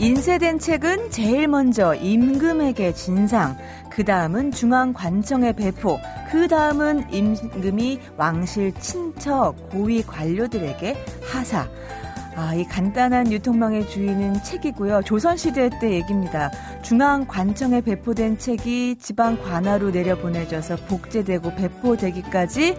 인쇄된 책은 제일 먼저 임금에게 진상, 그 다음은 중앙관청에 배포, 그 다음은 임금이 왕실 친척 고위 관료들에게 하사. 아, 이 간단한 유통망의 주인은 책이고요. 조선시대 때 얘기입니다. 중앙관청에 배포된 책이 지방 관하로 내려보내져서 복제되고 배포되기까지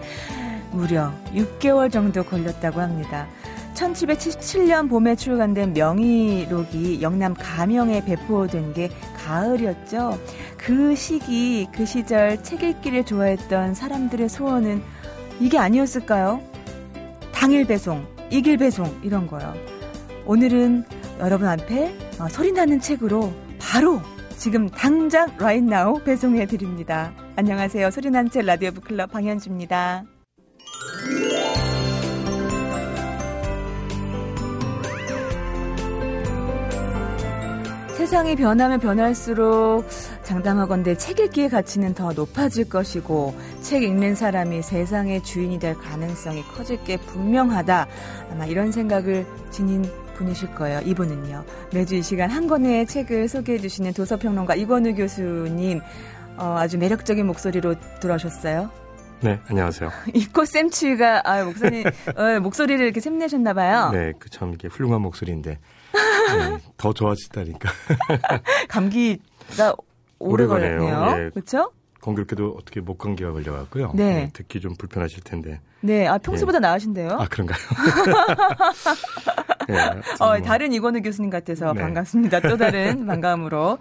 무려 6개월 정도 걸렸다고 합니다. 1777년 봄에 출간된 명의록이 영남 가명에 배포된 게 가을이었죠. 그 시기, 그 시절 책 읽기를 좋아했던 사람들의 소원은 이게 아니었을까요? 당일 배송, 이길 배송 이런 거요. 오늘은 여러분 앞에 소리나는 책으로 바로 지금 당장 right now 배송해드립니다. 안녕하세요. 소리나는 책 라디오 북클럽 방현주입니다. 세상이 변하면 변할수록 장담하건대 책 읽기의 가치는 더 높아질 것이고 책 읽는 사람이 세상의 주인이 될 가능성이 커질 게 분명하다. 아마 이런 생각을 지닌 분이실 거예요. 이분은요. 매주 이 시간 한 권의 책을 소개해 주시는 도서평론가 이권우 교수님 아주 매력적인 목소리로 들어오셨어요. 네, 안녕하세요. 입고 쌤추위가 목소리를 이렇게 샘내셨나 봐요. 네, 그 참 이게 훌륭한 목소리인데 네, 더 좋아지다니까. 감기가 오래 걸렸네요. 네. 그렇죠? 공교롭게도 어떻게 목 감기가 걸려갖고요. 네. 네, 듣기 좀 불편하실 텐데. 네, 아 평소보다 네. 나으신데요? 아 그런가요? 네, 다른 이권우 교수님 같아서 네. 반갑습니다. 또 다른 반감으로.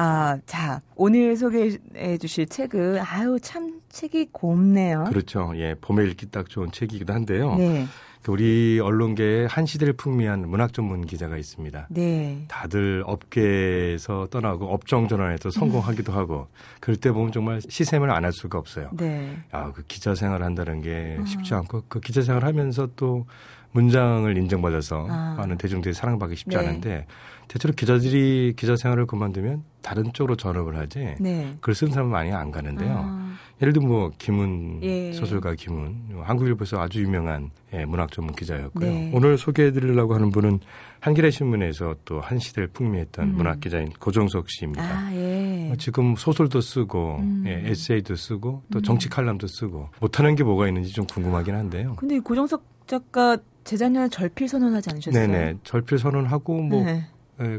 아, 자, 오늘 소개해 주실 책은, 아유, 참, 책이 곱네요. 그렇죠. 예, 봄에 읽기 딱 좋은 책이기도 한데요. 네. 우리 언론계에 한 시대를 풍미한 문학 전문 기자가 있습니다. 네. 다들 업계에서 떠나고 업종 전환해서 성공하기도 하고, 그럴 때 보면 정말 시샘을 안 할 수가 없어요. 네. 아, 그 기자 생활 한다는 게 쉽지 않고, 그 기자 생활 하면서 또, 문장을 인정받아서 많은 대중들이 사랑받기 쉽지 네. 않은데 대체로 기자들이 기자 생활을 그만두면 다른 쪽으로 전업을 하지 네. 글 쓴 사람은 많이 안 가는데요. 예를 들면 뭐 김훈 예. 소설가 김훈 한국일보에서 아주 유명한 문학 전문 기자였고요. 네. 오늘 소개해드리려고 하는 분은 한겨레 신문에서 또 한 시대를 풍미했던 문학 기자인 고종석 씨입니다. 아, 예. 지금 소설도 쓰고 예, 에세이도 쓰고 또 정치 칼럼도 쓰고 못하는 게 뭐가 있는지 좀 궁금하긴 한데요. 근데 고종석 작가 재작년에 절필 선언하지 않으셨어요? 네네. 절필 선언하고 뭐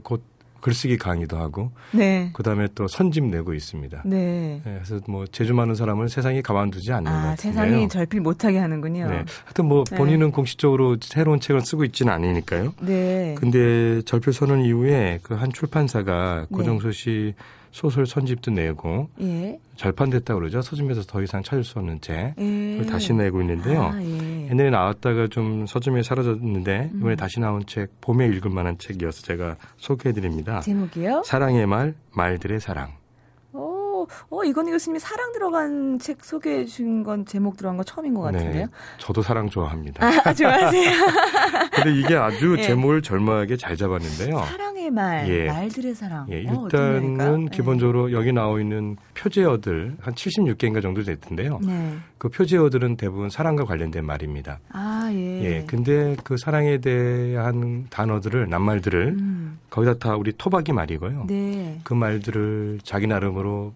곧 글쓰기 강의도 하고 네. 그다음에 또 선집 내고 있습니다. 네. 그래서 뭐 재주 많은 사람은 세상이 가만두지 않는 것 같아요. 세상이 절필 못하게 하는군요. 네. 하여튼 뭐 본인은 공식적으로 새로운 책을 쓰고 있지는 않으니까요. 네. 근데 절필 선언 이후에 그 한 출판사가 고종석 씨 소설 선집도 내고 예. 절판됐다고 그러죠. 서점에서 더 이상 찾을 수 없는 책을 다시 내고 있는데요. 아, 예. 옛날에 나왔다가 좀 서점에 사라졌는데 이번에 다시 나온 책, 봄에 읽을 만한 책이어서 제가 소개해드립니다. 제목이요? 사랑의 말, 말들의 사랑. 이건희 교수님이 사랑 들어간 책 소개해 주신 건 제목 들어간 거 처음인 것 같은데요? 네, 저도 사랑 좋아합니다. 아, 좋아하세요? 근데 이게 아주 예. 제목을 절묘하게 잘 잡았는데요. 사랑의 말, 예. 말들의 사랑. 예, 일단은 기본적으로 여기 나와 있는 표제어들 한 76개인가 정도 될 텐데요. 네. 그 표제어들은 대부분 사랑과 관련된 말입니다. 아, 예. 예, 근데 그 사랑에 대한 단어들을, 낱말들을 거기다 다 우리 토박이 말이고요. 네. 그 말들을 자기 나름으로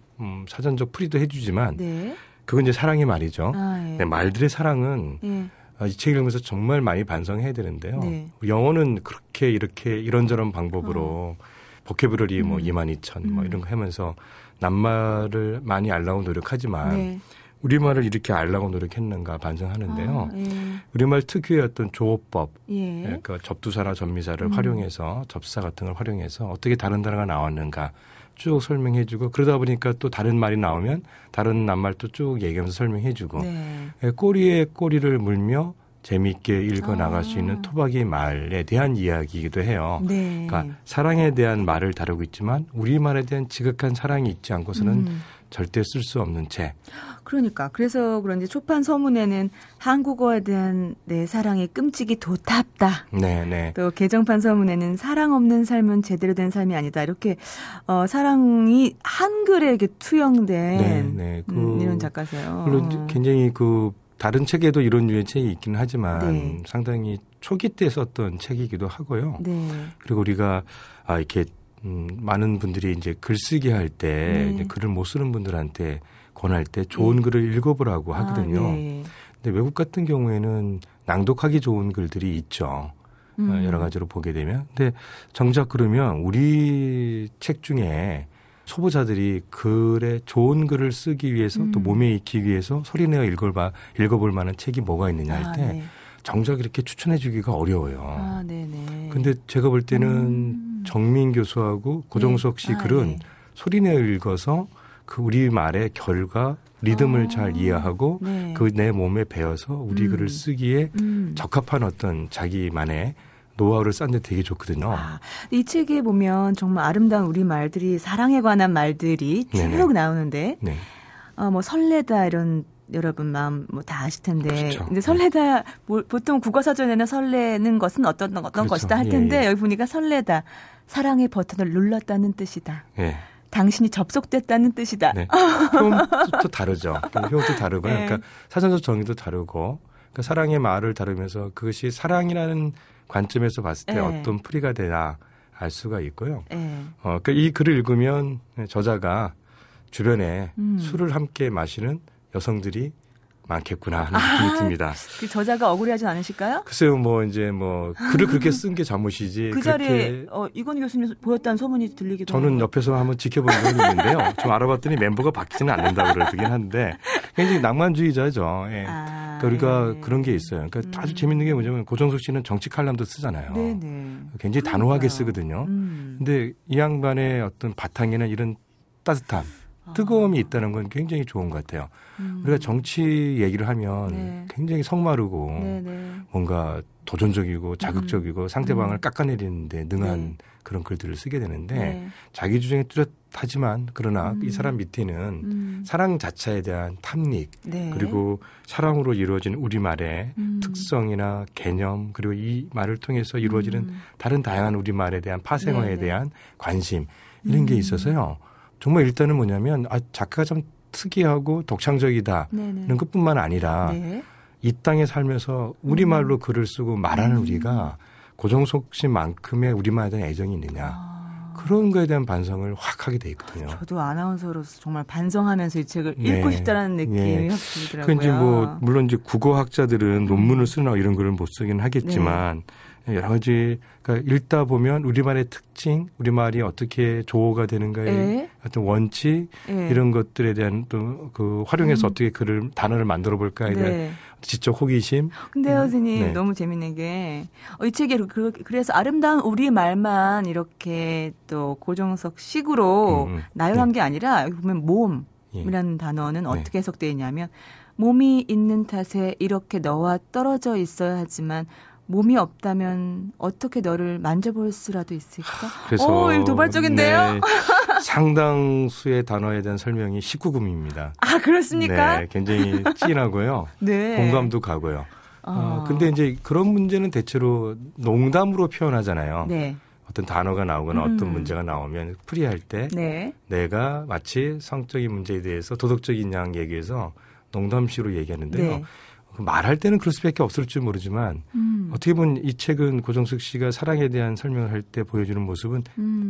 사전적 풀이도 해주지만 네. 그건 이제 사랑의 말이죠. 아, 예. 네, 말들의 사랑은 이 책 읽으면서 정말 많이 반성해야 되는데요. 네. 영어는 그렇게 이렇게 이런저런 방법으로 보케브러리 뭐 22,000 뭐 이런 거 하면서 낱말을 많이 알라고 노력하지만 네. 우리말을 이렇게 알라고 노력했는가 반성하는데요. 아, 예. 우리말 특유의 어떤 조어법, 예. 그러니까 접두사나 접미사를 활용해서 접사 같은 걸 활용해서 어떻게 다른 단어가 나왔는가 쭉 설명해주고 그러다 보니까 또 다른 말이 나오면 다른 낱말도 쭉 얘기하면서 설명해주고 네. 꼬리에 꼬리를 물며 재미있게 읽어나갈 수 있는 토박이 말에 대한 이야기이기도 해요. 네. 그러니까 사랑에 대한 말을 다루고 있지만 우리말에 대한 지극한 사랑이 있지 않고서는 절대 쓸 수 없는 책. 그러니까. 그래서 그런지 초판 서문에는 한국어에 대한 내 사랑이 끔찍이 도탑다. 네네. 또 개정판 서문에는 사랑 없는 삶은 제대로 된 삶이 아니다. 이렇게 사랑이 한글에 이렇게 투영된 네네. 이런 작가세요. 물론 굉장히 그 다른 책에도 이런 유의 책이 있긴 하지만 네. 상당히 초기 때 썼던 책이기도 하고요. 네. 그리고 우리가 이렇게 많은 분들이 이제 글쓰기 할 때 네. 글을 못 쓰는 분들한테 권할 때 좋은 네. 글을 읽어보라고 하거든요. 네. 근데 외국 같은 경우에는 낭독하기 좋은 글들이 있죠. 여러 가지로 보게 되면. 근데 정작 그러면 우리 책 중에 초보자들이 글에 좋은 글을 쓰기 위해서 또 몸에 익히기 위해서 소리내어 읽어볼 만한 책이 뭐가 있느냐 할 때 네. 정작 이렇게 추천해 주기가 어려워요. 네네. 근데 제가 볼 때는 정민 교수하고 고종석 네. 씨 글은 네. 소리내어 읽어서 그 우리말의 결과 리듬을 잘 이해하고 네. 그 내 몸에 배어서 우리 글을 쓰기에 적합한 어떤 자기만의 노하우를 쌓는 데 되게 좋거든요. 이 책에 보면 정말 아름다운 우리 말들이 사랑에 관한 말들이 쭉 네네. 나오는데 네. 뭐 설레다 이런 여러분 마음 뭐 다 아실 텐데 그렇죠. 이제 설레다 네. 보통 국어사전에는 설레는 것은 어떤 그렇죠. 것이다 할 텐데 여기 보니까 설레다 사랑의 버튼을 눌렀다는 뜻이다. 예. 당신이 접속됐다는 뜻이다. 네. 표현도 다르죠. 표현도 다르고요. 네. 그러니까 사전적 정의도 다르고 그러니까 사랑의 말을 다루면서 그것이 사랑이라는 관점에서 봤을 때 네. 어떤 풀이가 되나 알 수가 있고요. 네. 그러니까 이 글을 읽으면 저자가 주변에 술을 함께 마시는 여성들이 많겠구나 하는 느낌이 듭니다. 그 저자가 억울해하진 않으실까요? 글쎄요, 글을 그렇게 쓴 게 잘못이지. 그 자리에 이권우 교수님 보였다는 소문이 들리기도 저는 하고. 옆에서 한번 지켜본 적이 있는데요. 좀 알아봤더니 멤버가 바뀌지는 않는다고 그러긴 한데 굉장히 낭만주의자죠. 예. 그러니까 우리가 그런 게 있어요. 그러니까 아주 재밌는 게 뭐냐면 고종석 씨는 정치 칼럼도 쓰잖아요. 네네. 굉장히 단호하게 쓰거든요. 근데 이 양반의 어떤 바탕에는 이런 따뜻함. 뜨거움이 있다는 건 굉장히 좋은 것 같아요. 우리가 정치 얘기를 하면 네. 굉장히 성마르고 네, 네. 뭔가 도전적이고 자극적이고 상대방을 깎아내리는데 능한 네. 그런 글들을 쓰게 되는데 네. 자기 주장이 뚜렷하지만 그러나 이 사람 밑에는 사랑 자체에 대한 탐닉 네. 그리고 사랑으로 이루어진 우리말의 특성이나 개념 그리고 이 말을 통해서 이루어지는 다른 다양한 우리말에 대한 파생어에 네, 네. 대한 관심 이런 게 있어서요. 정말 일단은 뭐냐면 작가가 참 특이하고 독창적이다는 네네. 것뿐만 아니라 네. 이 땅에 살면서 우리말로 글을 쓰고 말하는 우리가 고종석 씨만큼의 우리말에 대한 애정이 있느냐. 그런 거에 대한 반성을 확 하게 돼 있거든요. 저도 아나운서로서 정말 반성하면서 이 책을 네. 읽고 싶다는 느낌이 네. 확 들더라고요. 그러니까 물론 이제 국어학자들은 논문을 쓰나 이런 글을 못 쓰긴 하겠지만 네. 여러 가지 그러니까 읽다 보면 우리말의 특징, 우리말이 어떻게 조어가 되는가의 어떤 원칙 이런 것들에 대한 또 그 활용해서 어떻게 글을 단어를 만들어 볼까에 대한 네. 지적 호기심. 근데요, 선생님 네. 너무 재밌는 게 이 책에 그래서 아름다운 우리말만 이렇게 또 고종석 식으로 나열한 네. 게 아니라 여기 보면 몸이라는 단어는 어떻게 해석되어 있냐면 몸이 있는 탓에 이렇게 너와 떨어져 있어야 하지만 몸이 없다면 어떻게 너를 만져볼 수라도 있을까? 그래서 오, 도발적인데요? 네, 상당수의 단어에 대한 설명이 19금입니다. 그렇습니까? 네, 굉장히 찐하고요. 네. 공감도 가고요. 근데 이제 그런 문제는 대체로 농담으로 표현하잖아요. 네. 어떤 단어가 나오거나 어떤 문제가 나오면 풀이할 때 네. 내가 마치 성적인 문제에 대해서 도덕적인 양 얘기해서 농담식으로 얘기하는데요. 네. 말할 때는 그럴 수밖에 없을지 모르지만 어떻게 보면 이 책은 고종석 씨가 사랑에 대한 설명을 할 때 보여주는 모습은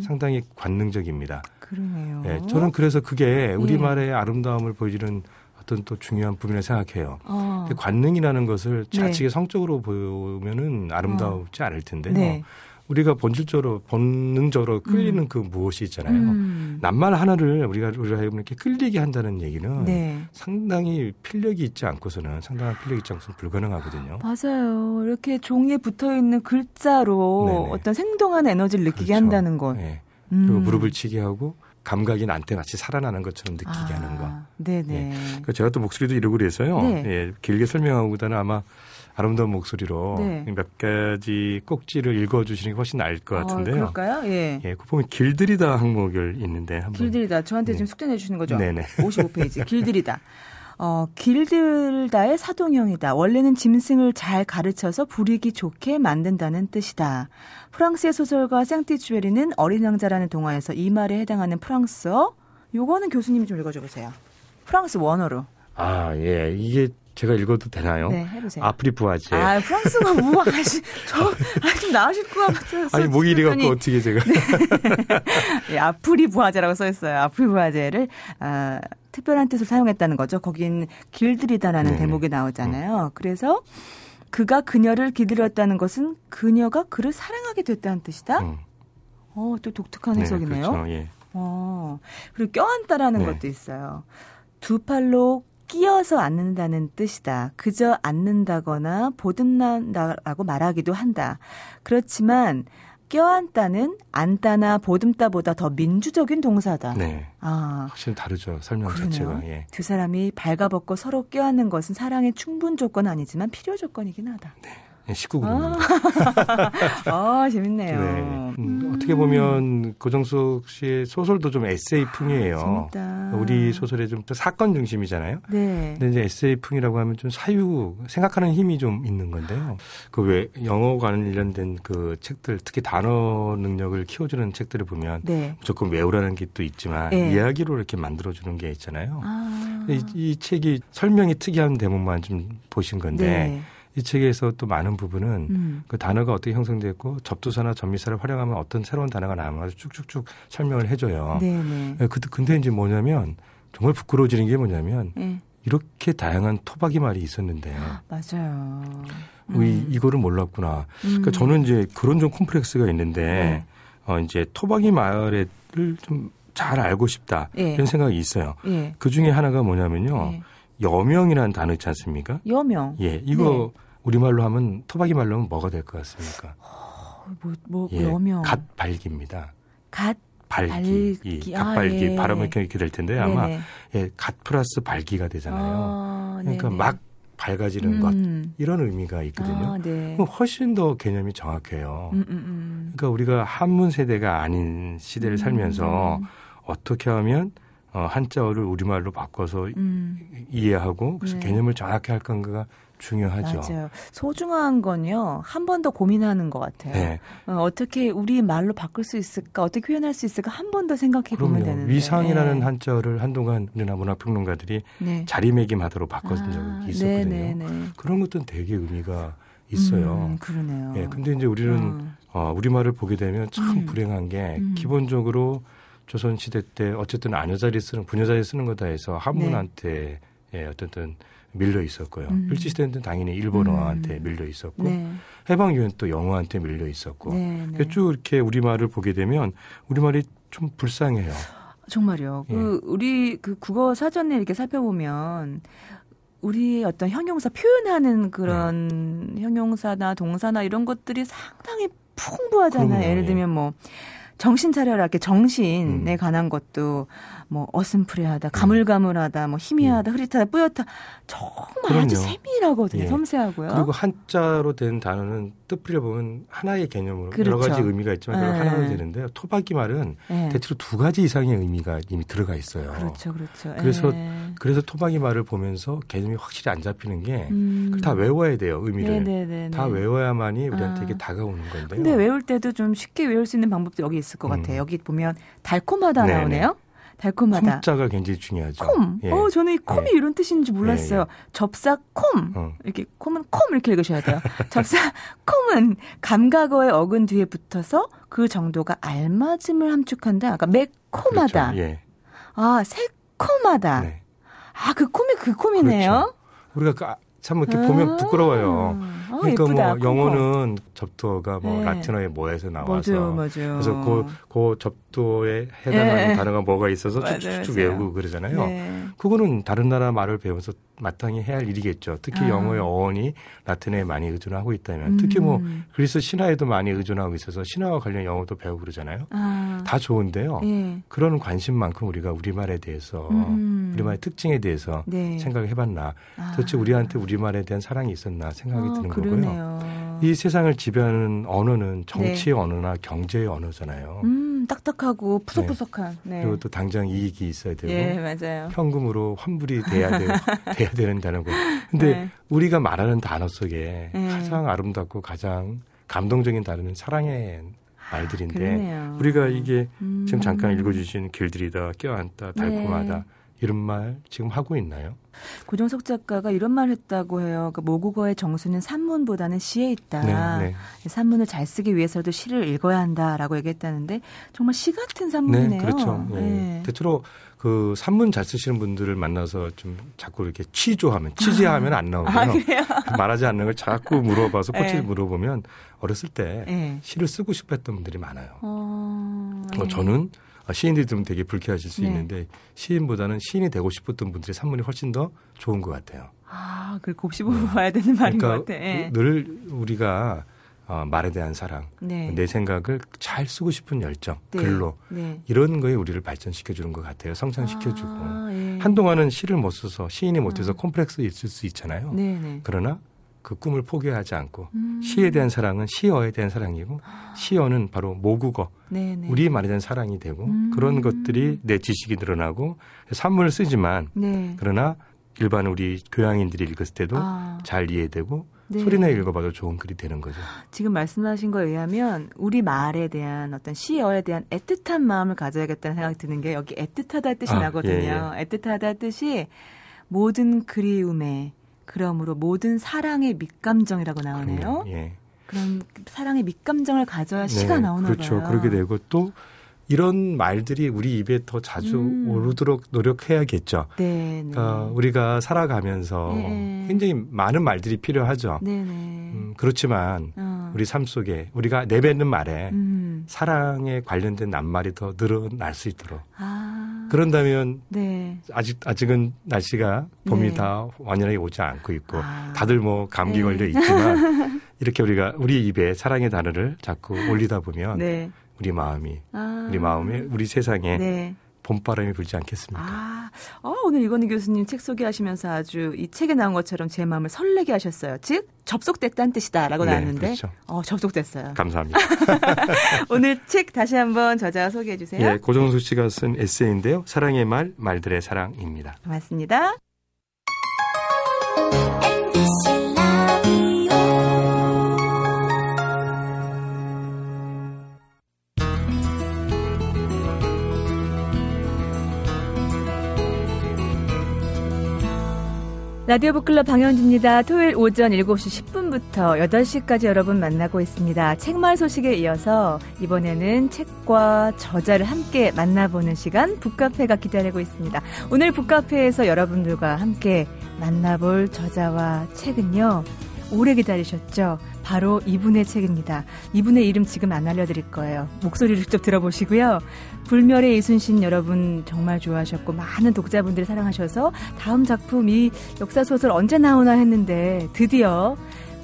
상당히 관능적입니다. 그러네요. 네, 저는 그래서 그게 우리말의 아름다움을 보여주는 어떤 또 중요한 부분이라고 생각해요. 근데 관능이라는 것을 자칫 성적으로 보면은 아름다우지 않을 텐데 네. 우리가 본능적으로 끌리는 그 무엇이 있잖아요. 낱말 하나를 우리가 이렇게 끌리게 한다는 얘기는 네. 상당히 필력이 있지 않고서는 상당한 필력이 있지 않고서는 불가능하거든요. 맞아요. 이렇게 종이에 붙어 있는 글자로 네네. 어떤 생동한 에너지를 느끼게 그렇죠. 한다는 것. 네. 그리고 무릎을 치게 하고 감각이 나한테 마치 살아나는 것처럼 느끼게 하는 것. 네네. 예. 제가 또 목소리도 이러고 그래서요. 네. 예. 길게 설명하고보다는 아마 아름다운 목소리로 네. 몇 가지 꼭지를 읽어주시는 게 훨씬 나을 것 같은데요. 그럴까요? 예. 예, 그 보면 길들이다 항목을 있는데 한번. 길들이다. 저한테 지금 숙제 내주시는 거죠? 네네. 55페이지. 길들이다. 길들다의 사동형이다. 원래는 짐승을 잘 가르쳐서 부리기 좋게 만든다는 뜻이다. 프랑스의 소설가 생티쥐에리는 어린 왕자라는 동화에서 이 말에 해당하는 프랑스어. 요거는 교수님이 좀 읽어줘 보세요. 프랑스 원어로. 이게 제가 읽어도 되나요? 네, 해보세요. 아프리부아제. 아, 프랑스가 우아하시, 좀 나으실 것 같아요. 아니, 목이 이리 갖고 어떻게 제가. 네. 아프리부아제라고 써있어요. 아프리부아제를, 특별한 뜻을 사용했다는 거죠. 거긴 길들이다라는 네네. 대목이 나오잖아요. 그래서 그가 그녀를 길들였다는 것은 그녀가 그를 사랑하게 됐다는 뜻이다? 또 독특한 해석이네요. 네, 그렇죠. 예. 그리고 껴안다라는 네. 것도 있어요. 두 팔로 끼어서 앉는다는 뜻이다. 그저 앉는다거나 보듬는다라고 말하기도 한다. 그렇지만 껴안다는 앉다나 보듬다보다 더 민주적인 동사다. 네, 확실히 다르죠. 설명 그러네요. 자체가. 예. 두 사람이 발가벗고 서로 껴안는 것은 사랑의 충분 조건 아니지만 필요 조건이긴 하다. 네. 19금입니다. 재밌네요. 네. 어떻게 보면 고종석 씨의 소설도 좀 에세이풍이에요. 재밌다. 우리 소설에 좀 사건 중심이잖아요. 네. 근데 이제 에세이풍이라고 하면 좀 사유, 생각하는 힘이 좀 있는 건데요. 그 왜 영어 관련된 그 책들, 특히 단어 능력을 키워주는 책들을 보면 네. 조금 외우라는 게 또 있지만 네. 이야기로 이렇게 만들어주는 게 있잖아요. 이 책이 설명이 특이한 대목만 좀 보신 건데 네. 이 책에서 또 많은 부분은 그 단어가 어떻게 형성됐고 접두사나 접미사를 활용하면 어떤 새로운 단어가 나와서 쭉쭉쭉 설명을 해줘요. 네네. 근데 이제 뭐냐면 정말 부끄러워지는 게 뭐냐면 이렇게 다양한 토박이 말이 있었는데. 맞아요. 이거를 몰랐구나. 그러니까 저는 이제 그런 좀 콤플렉스가 있는데 이제 토박이 말을 좀 잘 알고 싶다 이런 생각이 있어요. 그 중에 하나가 뭐냐면요. 여명이라는 단어 있지 않습니까? 여명. 예, 이거 네. 우리말로 하면 토박이 말로 하면 뭐가 될 것 같습니까? 여명. 갓발기입니다. 갓발기. 갓발기. 예. 발음을 이렇게 될 텐데 아마 갓 플러스 발기가 되잖아요. 그러니까 네네. 막 밝아지는 것 이런 의미가 있거든요. 네. 훨씬 더 개념이 정확해요. 그러니까 우리가 한문 세대가 아닌 시대를 살면서 어떻게 하면 한자어를 우리말로 바꿔서 이해하고 그래서 개념을 정확히 할 건가가 중요하죠. 맞아요. 소중한 건요. 한 번 더 고민하는 것 같아요. 네. 어떻게 우리말로 바꿀 수 있을까? 어떻게 표현할 수 있을까? 한 번 더 생각해 보면 되는데. 위상이라는 한자어를 한동안 문화평론가들이 자리매김하도록 바꿨던 적이 있었거든요. 네네네. 그런 것도 되게 의미가 있어요. 그러네요. 네, 근데 이제 우리는 우리말을 보게 되면 참 불행한 게 기본적으로 조선시대 때 어쨌든 아녀자리 쓰는, 부녀자리 쓰는 거다 해서 한문한테 어쨌든 밀려 있었고요. 일제시대는 당연히 일본어한테 밀려 있었고 해방 이후엔 또 영어한테 밀려 있었고 쭉 이렇게 우리말을 보게 되면 우리말이 좀 불쌍해요. 정말요. 우리 국어 사전에 이렇게 살펴보면 우리의 어떤 형용사 표현하는 그런 형용사나 동사나 이런 것들이 상당히 풍부하잖아요. 그럼요, 예를 들면 뭐 정신 차려라, 이렇게 정신에 관한 것도, 어슴푸레하다, 가물가물하다, 희미하다, 흐릿하다, 뿌옇다. 정말 그럼요. 아주 세밀하거든요. 섬세하고요. 그리고 한자로 된 단어는 뜻풀이를 보면 하나의 개념으로 그렇죠. 여러 가지 의미가 있지만 하나로 되는데요. 토박이 말은 대체로 두 가지 이상의 의미가 이미 들어가 있어요. 그렇죠, 그렇죠. 그래서 토박이 말을 보면서 개념이 확실히 안 잡히는 게 그걸 다 외워야 돼요, 의미를. 네네네네. 다 외워야만이 우리한테 이게 다가오는 건데요. 근데 외울 때도 좀 쉽게 외울 수 있는 방법도 여기 있을 것 같아요. 여기 보면 달콤하다 네네. 나오네요. 달콤하다. 콤자가 굉장히 중요하죠. 콤. 예. 저는 이 콤이 이런 뜻인지 몰랐어요. 접사 콤. 이렇게 콤은 콤 이렇게 읽으셔야 돼요. 접사 콤은 감각어의 어근 뒤에 붙어서 그 정도가 알맞음을 함축한다. 아까 매콤하다. 그렇죠. 예. 새콤하다. 네. 그 콤이 그 콤이네요. 그렇죠. 우리가 참 이렇게 보면 부끄러워요. 그러니까 예쁘다, 영어는 접두어가 라틴어의 뭐에서 나와서 맞아요. 그래서 그 접두어에 해당하는 단어가 뭐가 있어서 쭉쭉 외우고 그러잖아요. 그거는 다른 나라 말을 배우면서 마땅히 해야 할 일이겠죠. 특히 영어의 어원이 라틴어에 많이 의존하고 있다면 특히 그리스 신화에도 많이 의존하고 있어서 신화와 관련 영어도 배우고 그러잖아요. 다 좋은데요. 그런 관심만큼 우리가 우리말에 대해서 우리말의 특징에 대해서 생각을 해봤나. 도대체 우리한테 우리말에 대한 사랑이 있었나 생각이 드는 그러네요. 거고요. 이 세상을 지배하는 언어는 정치의 언어나 경제의 언어잖아요. 딱딱하고 푸석푸석한. 네. 그리고 또 당장 이익이 있어야 되고 맞아요. 현금으로 환불이 돼야 되는 단어고. 근데 우리가 말하는 단어 속에 가장 아름답고 가장 감동적인 단어는 사랑의 말들인데 우리가 이게 지금 잠깐 읽어주신 길들이다, 껴안다, 달콤하다. 이런 말 지금 하고 있나요? 고종석 작가가 이런 말 했다고 해요. 그러니까 모국어의 정수는 산문보다는 시에 있다. 네, 네. 산문을 잘 쓰기 위해서도 시를 읽어야 한다라고 얘기했다는데 정말 시 같은 산문이네요. 네, 그렇죠. 네. 네. 대체로 그 산문 잘 쓰시는 분들을 만나서 좀 자꾸 이렇게 취재하면 안 나오고요. 아, 그래요? 말하지 않는 걸 자꾸 물어봐서 꼬치를 네. 물어보면 어렸을 때 네. 시를 쓰고 싶었던 분들이 많아요. 네. 저는 시인들이 들으면 되게 불쾌하실 수 네. 있는데 시인보다는 시인이 되고 싶었던 분들의 산문이 훨씬 더 좋은 것 같아요. 아, 그걸 곱씹어 봐야 네. 되는 말인 그러니까 것 같아요. 네. 늘 우리가 말에 대한 사랑, 네. 내 생각을 잘 쓰고 싶은 열정, 네. 글로 네. 이런 거에 우리를 발전시켜주는 것 같아요. 성장시켜주고. 아, 네. 한동안은 시를 못 써서 시인이 못해서 콤플렉스 있을 수 있잖아요. 네, 네. 그러나 그 꿈을 포기하지 않고 시에 대한 사랑은 시어에 대한 사랑이고 시어는 바로 모국어, 네네. 우리 말에 대한 사랑이 되고 그런 것들이 내 지식이 늘어나고 산문을 쓰지만 네. 그러나 일반 우리 교양인들이 읽었을 때도 잘 이해되고 네. 소리내 읽어봐도 좋은 글이 되는 거죠. 지금 말씀하신 거에 의하면 우리 말에 대한 어떤 시어에 대한 애틋한 마음을 가져야겠다는 생각이 드는 게 여기 애틋하다는 뜻이 나거든요. 예, 예. 애틋하다는 뜻이 모든 그리움에 그러므로 모든 사랑의 밑감정이라고 나오네요. 예. 그럼 사랑의 밑감정을 가져야 네, 시가 나오나 그렇죠. 봐요. 그렇게 되고 또 이런 말들이 우리 입에 더 자주 오르도록 노력해야겠죠. 네, 네. 우리가 살아가면서 네. 굉장히 많은 말들이 필요하죠. 네, 네. 그렇지만 우리 삶 속에 우리가 내뱉는 말에 사랑에 관련된 낱말이 더 늘어날 수 있도록. 그런다면 네. 아직은 날씨가 봄이 네. 다 완연하게 오지 않고 있고 다들 뭐 감기 네. 걸려 있지만 이렇게 우리가 우리 입에 사랑의 단어를 자꾸 올리다 보면 네. 우리 마음이 우리 마음에 우리 세상에 네. 봄바람이 불지 않겠습니까? 오늘 이권우 교수님 책 소개하시면서 아주 이 책에 나온 것처럼 제 마음을 설레게 하셨어요. 즉 접속됐다는 뜻이다라고 나왔는데 네, 그렇죠. 접속됐어요. 감사합니다. 오늘 책 다시 한번 저자 소개해 주세요. 예, 고종석 씨가 쓴 에세이인데요. 사랑의 말, 말들의 사랑입니다. 고맙습니다. 라디오 북클럽 방현주입니다. 토요일 오전 7시 10분부터 8시까지 여러분 만나고 있습니다. 책마을 소식에 이어서 이번에는 책과 저자를 함께 만나보는 시간 북카페가 기다리고 있습니다. 오늘 북카페에서 여러분들과 함께 만나볼 저자와 책은요. 오래 기다리셨죠? 바로 이분의 책입니다. 이분의 이름 지금 안 알려드릴 거예요. 목소리를 직접 들어보시고요. 불멸의 이순신 여러분 정말 좋아하셨고 많은 독자분들이 사랑하셔서 다음 작품이 역사소설 언제 나오나 했는데 드디어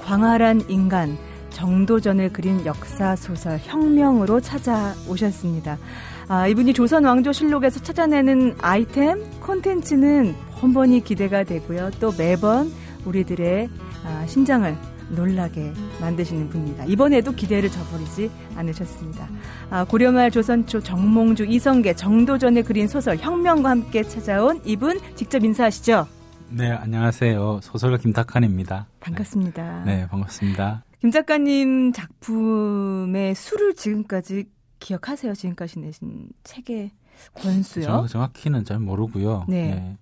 광활한 인간 정도전을 그린 역사소설 혁명으로 찾아오셨습니다. 이분이 조선 왕조 실록에서 찾아내는 아이템, 콘텐츠는 번번이 기대가 되고요. 또 매번 우리들의 심장을 놀라게 만드시는 분입니다. 이번에도 기대를 저버리지 않으셨습니다. 고려말 조선초 정몽주, 이성계, 정도전에 그린 소설 혁명과 함께 찾아온 이분 직접 인사하시죠. 네, 안녕하세요. 소설가 김탁환입니다. 반갑습니다. 네, 반갑습니다. 김 작가님 작품의 수를 지금까지 기억하세요? 지금까지 내신 책의 권수요? 정확히는 잘 모르고요. 네. 네.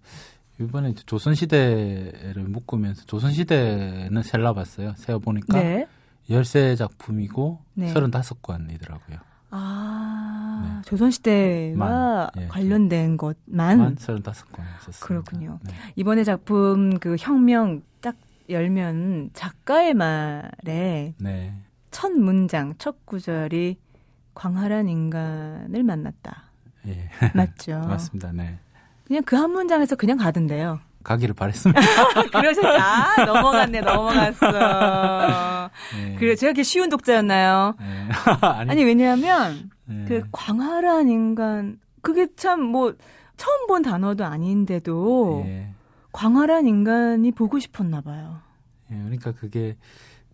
이번에 조선시대를 묶으면서 조선시대는 셀라봤어요. 세어보니까 네. 13 작품이고 네. 35권이더라고요. 네. 조선시대와 관련된 것만 35권 있었습니다. 그렇군요. 네. 이번에 작품 그 혁명 딱 열면 작가의 말에 네. 첫 문장, 첫 구절이 광활한 인간을 만났다. 예. 맞죠? 맞습니다. 네. 그냥 그 한 문장에서 그냥 가던데요. 가기를 바랬습니다. 그러셨죠. 넘어갔어. 네. 그래, 제가 이렇게 쉬운 독자였나요? 네. 아니, 왜냐하면, 네. 그 광활한 인간, 그게 참 뭐, 처음 본 단어도 아닌데도, 네. 광활한 인간이 보고 싶었나 봐요. 예, 네, 그러니까 그게,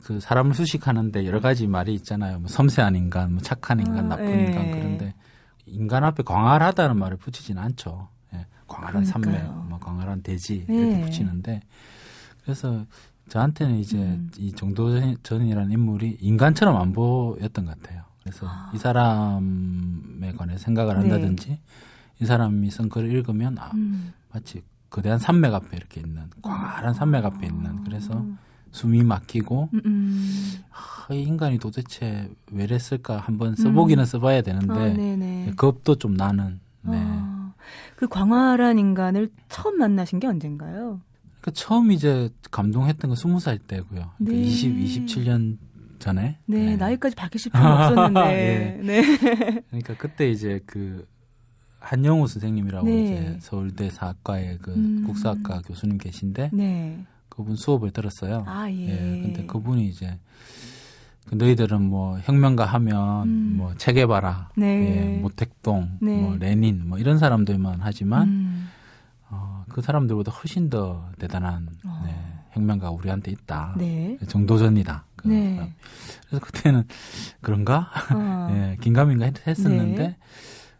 그 사람을 수식하는데 여러 가지 말이 있잖아요. 뭐, 섬세한 인간, 뭐, 착한 인간, 나쁜 네. 인간, 그런데, 인간 앞에 광활하다는 말을 붙이진 않죠. 광활한 산맥, 뭐 광활한 대지 이렇게 네. 붙이는데 그래서 저한테는 이제 이 정도전이라는 인물이 인간처럼 안 보였던 것 같아요. 그래서 이 사람에 관해 생각을 한다든지 네. 이 사람이 쓴 글을 읽으면 마치 거대한 산맥 앞에 이렇게 있는, 광활한 산맥 앞에 있는, 그래서 숨이 막히고, 인간이 도대체 왜 이랬을까 한번 써보기는 써봐야 되는데, 겁도 좀 나는, 네. 그 광활한 인간을 처음 만나신 게 언젠가요? 그러니까 처음 이제 감동했던 건 20살 때고요. 그러니까 네. 27년 전에. 네, 네. 나이까지 바뀌실 필요 없었는데. 예. 네. 그러니까 그때 이제 그, 한영우 선생님이라고 네. 이제 서울대 사학과의 그 국사학과 교수님 계신데 네. 그분 수업을 들었어요. 아, 예. 예. 근데 그분이 이제 그 너희들은 뭐 혁명가 하면 뭐 체게바라, 네. 예, 모택동, 네. 뭐 레닌 뭐 이런 사람들만 하지만 그 사람들보다 훨씬 더 대단한 네, 혁명가가 우리한테 있다. 네. 정도전이다. 그 네. 그래서 그때는 그런가 예, 긴가민가 했었는데. 네.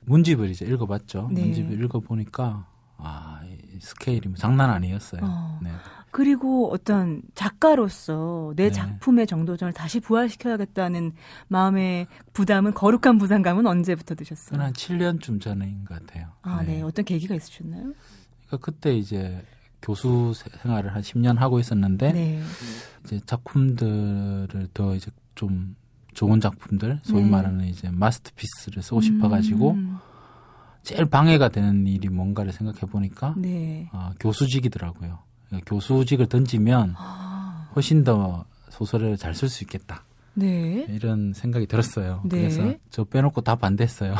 문집을 이제 읽어봤죠. 네. 문집을 읽어보니까 아 스케일이 장난 아니었어요. 네. 그리고 어떤 작가로서 내 네. 작품의 정도전을 다시 부활시켜야겠다는 마음의 부담은 거룩한 부담감은 언제부터 드셨어요? 한 7년쯤 전인 것 같아요. 아, 네. 네. 어떤 계기가 있으셨나요? 그러니까 그때 이제 교수 생활을 한 10년 하고 있었는데 네. 이제 작품들을 더 이제 좀 좋은 작품들, 소위 네. 말하는 이제 마스터피스를 쓰고 싶어가지고 제일 방해가 되는 일이 뭔가를 생각해 보니까 네. 교수직이더라고요. 그러니까 교수직을 던지면 훨씬 더 소설을 잘 쓸 수 있겠다. 네. 이런 생각이 들었어요. 네. 그래서 저 빼놓고 다 반대했어요.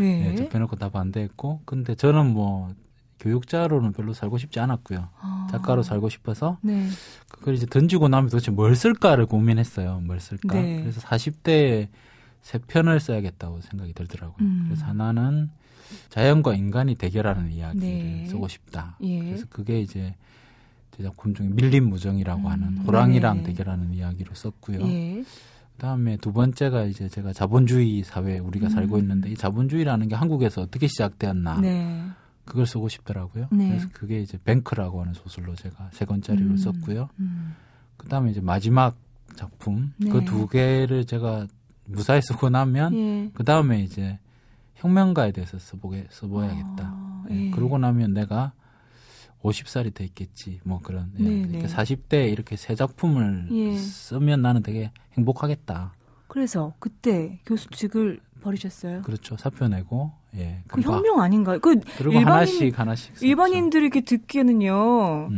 네. 네, 저 빼놓고 다 반대했고, 근데 저는 뭐 교육자로는 별로 살고 싶지 않았고요. 작가로 살고 싶어서 네. 그걸 이제 던지고 나면 도대체 뭘 쓸까를 고민했어요. 뭘 쓸까. 네. 그래서 40대에 세 편을 써야겠다고 생각이 들더라고요. 그래서 하나는 자연과 인간이 대결하는 이야기를 네. 쓰고 싶다. 예. 그래서 그게 이제 제 작품 중에 밀림무정이라고 하는 호랑이랑 네. 대결하는 이야기로 썼고요. 예. 그다음에 두 번째가 이제 제가 자본주의 사회에 우리가 살고 있는데 이 자본주의라는 게 한국에서 어떻게 시작되었나. 네. 그걸 쓰고 싶더라고요. 네. 그래서 그게 이제 뱅크라고 하는 소설로 제가 세 권짜리로 썼고요. 그 다음에 이제 마지막 작품, 네. 그 두 개를 제가 무사히 쓰고 나면, 예. 그 다음에 이제 혁명가에 대해서 써봐야겠다. 예. 그러고 나면 내가 50살이 돼 있겠지. 뭐 그런. 예. 네, 그러니까 네. 40대에 이렇게 세 작품을 예. 쓰면 나는 되게 행복하겠다. 그래서 그때 교수직을 버리셨어요? 그렇죠. 사표 내고. 예, 그 혁명 아닌가요? 그 그리고 하나씩 썼죠. 일반인들이 이렇게 듣기에는요.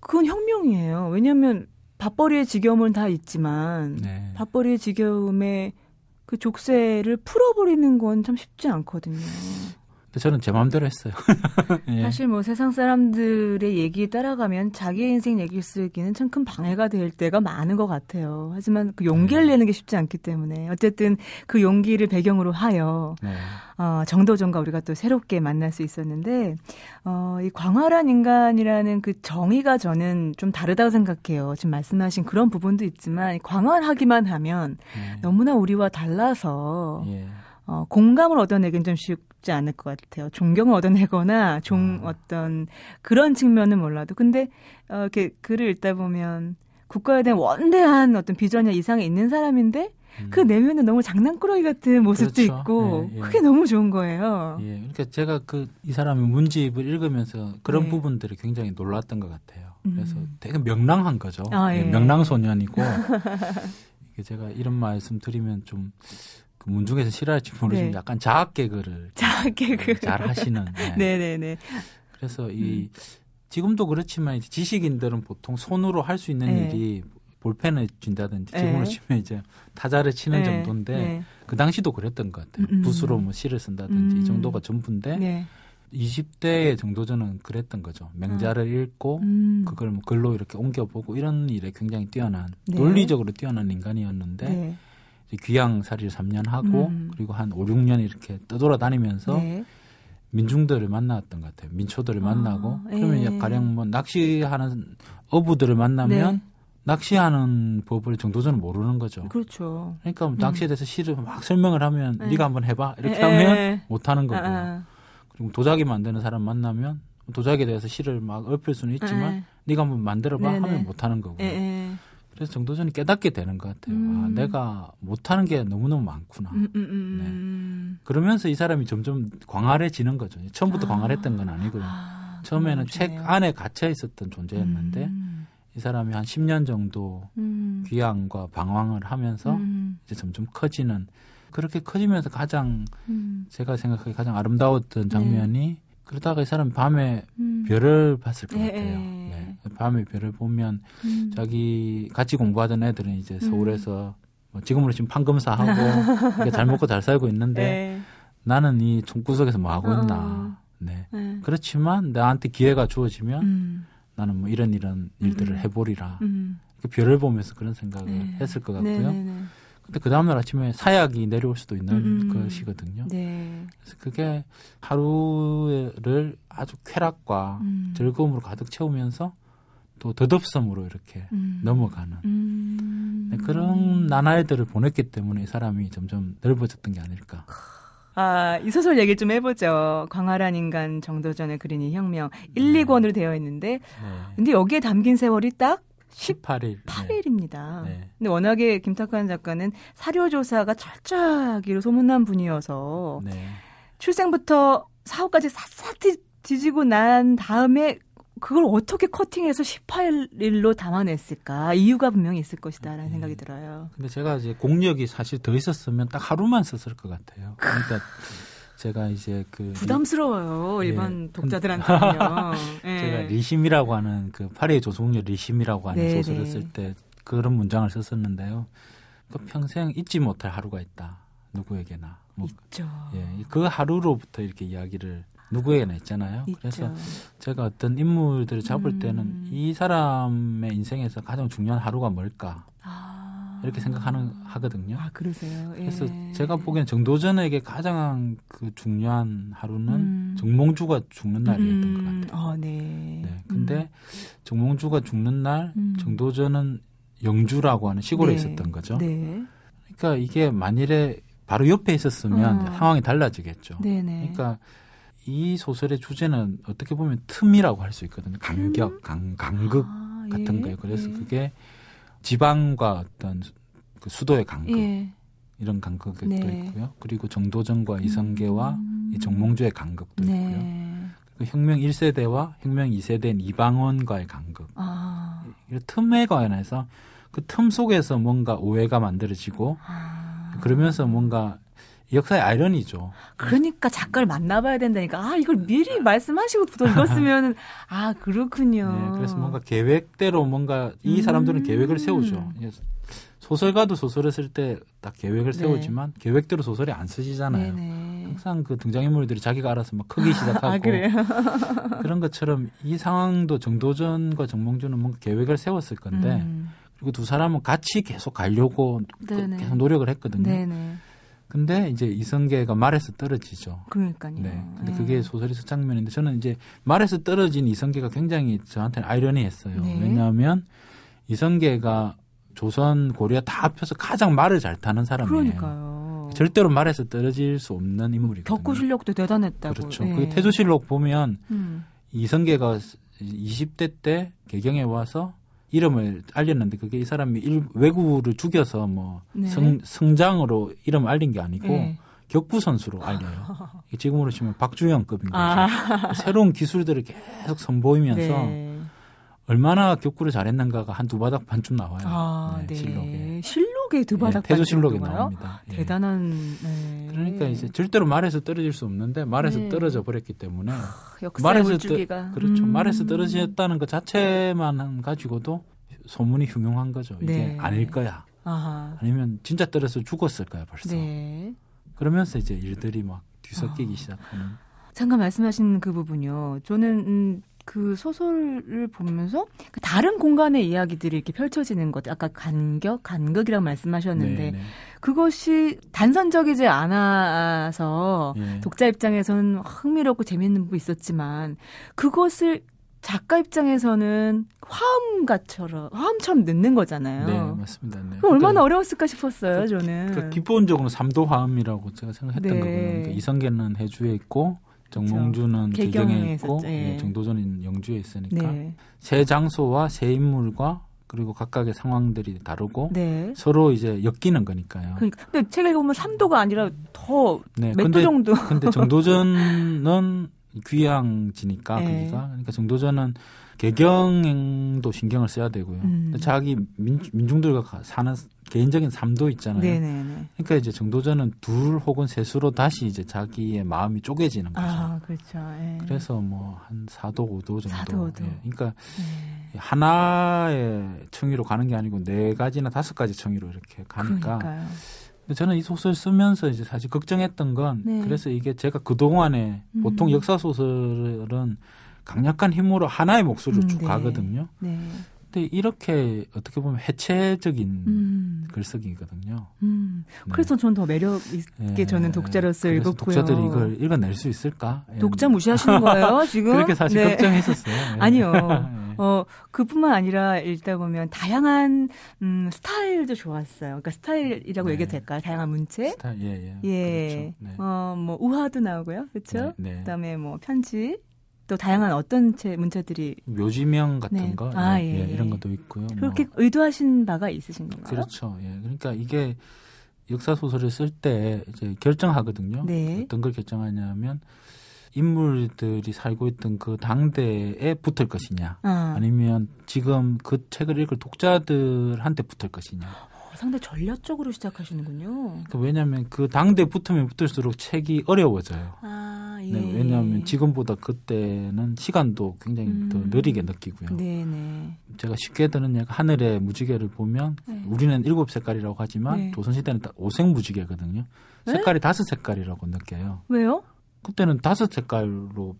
그건 혁명이에요. 왜냐하면 밥벌이의 지겨움은 다 있지만 네. 밥벌이의 지겨움에 그 족쇄를 풀어버리는 건 참 쉽지 않거든요. 근데 저는 제 마음대로 했어요. 예. 사실 뭐 세상 사람들의 얘기에 따라가면 자기의 인생 얘기를 쓰기는 참 큰 방해가 될 때가 많은 것 같아요. 하지만 그 용기를 내는 게 쉽지 않기 때문에 어쨌든 그 용기를 배경으로 하여 네. 정도전과 우리가 또 새롭게 만날 수 있었는데 이 광활한 인간이라는 그 정의가 저는 좀 다르다고 생각해요. 지금 말씀하신 그런 부분도 있지만 광활하기만 하면 너무나 우리와 달라서 예. 공감을 얻어내긴 좀 쉽지 않을 것 같아요. 존경을 얻어내거나 어떤 그런 측면은 몰라도. 근데 이렇게 글을 읽다 보면 국가에 대한 원대한 어떤 비전이나 이상이 있는 사람인데 그 내면은 너무 장난꾸러기 같은 모습도 그렇죠. 있고 예, 예. 그게 너무 좋은 거예요. 예, 그러니까 제가 이 사람이 문집을 읽으면서 그런 네. 부분들이 굉장히 놀랐던 것 같아요. 그래서 되게 명랑한 거죠. 아, 예. 명랑소년이고 제가 이런 말씀 드리면 좀 문중에서 싫어할지 모르지만 네. 약간 자학개그를 잘 하시는. 네. 네네네. 그래서 지금도 그렇지만 이제 지식인들은 보통 손으로 할 수 있는 네. 일이 볼펜을 쥔다든지 지문을 치면 이제 타자를 치는 네. 정도인데 네. 그 당시도 그랬던 것 같아요. 붓으로 뭐 시를 쓴다든지 이 정도가 전부인데 네. 20대의 정도전은 그랬던 거죠. 맹자를 읽고 그걸 뭐 글로 이렇게 옮겨보고 이런 일에 굉장히 뛰어난 네. 논리적으로 뛰어난 인간이었는데 네. 귀양살이를 3년 하고 그리고 한 5, 6년 이렇게 떠돌아다니면서 네. 민중들을 만났던 것 같아요. 민초들을 만나고 그러면 예. 가령 뭐 낚시하는 어부들을 만나면 네. 낚시하는 법을 정도전은 모르는 거죠. 그렇죠. 그러니까 낚시에 대해서 시를 막 설명을 하면 네가 한번 해봐 이렇게 하면 못하는 거고요. 그리고 도자기 만드는 사람 만나면 도자기에 대해서 시를 막 읊을 수는 있지만 네가 한번 만들어봐 네네. 하면 못하는 거고요. 그래서 정도전이 깨닫게 되는 것 같아요. 아, 내가 못하는 게 너무너무 많구나. 네. 그러면서 이 사람이 점점 광활해지는 거죠. 처음부터 광활했던 건 아니고요. 처음에는 책 안에 갇혀 있었던 존재였는데 이 사람이 한 10년 정도 귀향과 방황을 하면서 이제 점점 커지는, 그렇게 커지면서 가장 제가 생각하기에 가장 아름다웠던 장면이 그러다가 이 사람이 밤에 별을 봤을 것 같아요. 네. 밤에 별을 보면 자기 같이 공부하던 애들은 이제 서울에서 뭐 지금으로 지금 판검사하고 잘 먹고 잘 살고 있는데 나는 이 총구석에서 뭐 하고 있나. 네. 그렇지만 나한테 기회가 주어지면 나는 뭐 이런 일들을 해보리라. 별을 보면서 그런 생각을 했을 것 같고요. 근데 그 다음날 아침에 사약이 내려올 수도 있는 것이거든요. 네. 그래서 그게 하루를 아주 쾌락과 즐거움으로 가득 채우면서 또 덧없음으로 이렇게 넘어가는 네, 그런 나날들을 보냈기 때문에 이 사람이 점점 넓어졌던 게 아닐까. 아, 이 소설 얘기를 좀 해보죠. 광활한 인간 정도전에 그린 이 혁명. 1-2권으로 되어 있는데 근데 여기에 담긴 세월이 딱 18일입니다. 네. 근데 워낙에 김탁환 작가는 사료조사가 철저하기로 소문난 분이어서 출생부터 사후까지 샅샅이 뒤지고 난 다음에 그걸 어떻게 커팅해서 18일로 담아냈을까? 이유가 분명히 있을 것이다라는 생각이 들어요. 근데 제가 이제 공력이 사실 더 있었으면 딱 하루만 썼을 것 같아요. 그러니까 제가 이제 그 부담스러워요. 일반 독자들한테는요. 제가 리심이라고 하는 그 파리의 조속녀 리심이라고 하는 소설을 쓸 때 그런 문장을 썼었는데요. 그 평생 잊지 못할 하루가 있다. 누구에게나. 뭐 있죠. 예, 그 하루로부터 이렇게 이야기를 누구에게나 있잖아요. 있죠. 그래서 제가 어떤 인물들을 잡을 때는 이 사람의 인생에서 가장 중요한 하루가 뭘까? 이렇게 생각하거든요. 아, 그러세요? 예. 그래서 제가 보기엔 정도전에게 가장 그 중요한 하루는 정몽주가 죽는 날이었던 것 같아요. 아, 네. 네. 근데 정몽주가 죽는 날, 정도전은 영주라고 하는 시골에 있었던 거죠. 네. 그러니까 이게 만일에 바로 옆에 있었으면 상황이 달라지겠죠. 네네. 그러니까 이 소설의 주제는 어떻게 보면 틈이라고 할 수 있거든요. 간격, 간극 같은 거예요. 그래서 그게 지방과 어떤 그 수도의 간극 이런 간극도 있고요. 그리고 정도전과 이성계와 이 정몽주의 간극도 있고요. 그리고 혁명 1세대와 혁명 2세대인 이방원과의 간극. 이 틈에 관해서 그 틈 속에서 뭔가 오해가 만들어지고 그러면서 뭔가 역사의 아이러니죠. 그러니까 작가를 만나봐야 된다니까. 아, 이걸 미리 말씀하시고 또 읽었으면, 아, 그렇군요. 네, 그래서 뭔가 계획대로 뭔가 이 사람들은 계획을 세우죠. 소설가도 소설을 쓸 때 딱 계획을 세우지만 계획대로 소설이 안 쓰시잖아요. 네네. 항상 그 등장인물들이 자기가 알아서 막 크기 시작하고. 아, 그래요? 그런 것처럼 이 상황도 정도전과 정몽주는 뭔가 계획을 세웠을 건데 그리고 두 사람은 같이 계속 가려고 계속 노력을 했거든요. 네네. 근데 이제 이성계가 말에서 떨어지죠. 그러니까요. 네. 근데 그게 소설의 첫 장면인데 저는 이제 말에서 떨어진 이성계가 굉장히 저한테는 아이러니했어요. 네. 왜냐하면 이성계가 조선, 고려 다 합쳐서 가장 말을 잘 타는 사람이에요. 그러니까요. 절대로 말에서 떨어질 수 없는 인물이거든요. 격구 실력도 대단했다고. 그렇죠. 네. 그 태조실록 보면 이성계가 20대 때 개경에 와서 이름을 알렸는데 그게 이 사람이 왜구를 죽여서 뭐 성장으로 이름을 알린 게 아니고 격구 선수로 알려요. 지금으로 치면 박주영급인 거죠. 새로운 기술들을 계속 선보이면서 얼마나 격구를 잘했는가가 한두 바닥 반쯤 나와요. 아, 네, 실록에. 실록에 두 바닥 반쯤 태조실록에 나옵니다. 대단한. 네. 그러니까 이제 절대로 말에서 떨어질 수 없는데 말에서 떨어져 버렸기 때문에 역사의 물줄기가. 그렇죠. 말에서 떨어졌다는 것 자체만 가지고도 소문이 흉흉한 거죠. 이게 아닐 거야. 아하. 아니면 진짜 떨어져서 죽었을 거야 벌써. 네. 그러면서 이제 일들이 막 뒤섞이기 시작하는. 잠깐 말씀하신 그 부분이요. 저는 그 소설을 보면서 다른 공간의 이야기들이 이렇게 펼쳐지는 것, 아까 간격, 간극이라고 말씀하셨는데 그것이 단선적이지 않아서 독자 입장에서는 흥미롭고 재미있는 부 있었지만 그것을 작가 입장에서는 화음처럼 넣는 거잖아요. 네, 맞습니다. 네. 그럼 얼마나 어려웠을까 싶었어요, 저는. 그러니까 기본적으로 3도 화음이라고 제가 생각했던 거고요. 그러니까 이성계는 해주에 있고 정몽주는 개경에 있고 정도전은 영주에 있으니까 세 장소와 세 인물과 그리고 각각의 상황들이 다르고 서로 이제 엮이는 거니까요. 그러니까. 근데 책을 보면 3도가 아니라 더 몇 도 정도. 근데 정도전은 귀향지니까 거기가. 그러니까 정도전은 개경도 신경을 써야 되고요. 자기 민중들과 사는 개인적인 삶도 있잖아요. 네네네. 그러니까 이제 정도전은 둘 혹은 셋으로 다시 이제 자기의 마음이 쪼개지는 거죠. 아, 그렇죠. 예. 그래서 뭐 한 4도 5도 정도. 4도 5도. 예. 그러니까 예. 하나의 층위로 가는 게 아니고 4가지나 5가지 층위로 이렇게 가니까. 그러니까요. 저는 이 소설 쓰면서 이제 사실 걱정했던 건 네. 그래서 이게 제가 그동안에 보통 역사 소설은 강력한 힘으로 하나의 목소리로 쭉 네. 가거든요. 네. 근데 이렇게 어떻게 보면 해체적인 글쓰기거든요. 네. 그래서 전 더 매력 있게 네. 저는 독자로서 읽었고요. 독자들이 이걸 읽어낼 수 있을까? 독자 무시하시는 거예요, 지금? 그렇게 사실 네. 걱정했었어요. 네. 아니요. 네. 그뿐만 아니라 읽다 보면 다양한 스타일도 좋았어요. 그러니까 스타일이라고 네. 얘기해도 될까요? 다양한 문체? 스타일, 예, 예. 예. 그렇죠. 네. 뭐 우화도 나오고요. 그렇죠? 네, 네. 그다음에 뭐 편지. 또 다양한 어떤 문체들이 묘지명 같은 네. 거 아, 예, 예, 예. 이런 것도 있고요. 그렇게 뭐. 의도하신 바가 있으신 건가요? 그렇죠. 예. 그러니까 이게 역사 소설을 쓸 때 이제 결정하거든요. 네. 어떤 걸 결정하냐면 인물들이 살고 있던 그 당대에 붙을 것이냐, 아니면 지금 그 책을 읽을 독자들한테 붙을 것이냐. 상당히 전략적으로 시작하시는군요. 그러니까 왜냐하면 그 당대 붙으면 붙을수록 책이 어려워져요. 아, 예. 네, 왜냐하면 지금보다 그때는 시간도 굉장히 더 느리게 느끼고요. 네네. 제가 쉽게 드는 예가 하늘의 무지개를 보면 네. 우리는 7색깔이라고 하지만 네. 조선시대는 5색 무지개거든요. 네? 색깔이 5색깔이라고 느껴요. 왜요? 그때는 5색깔로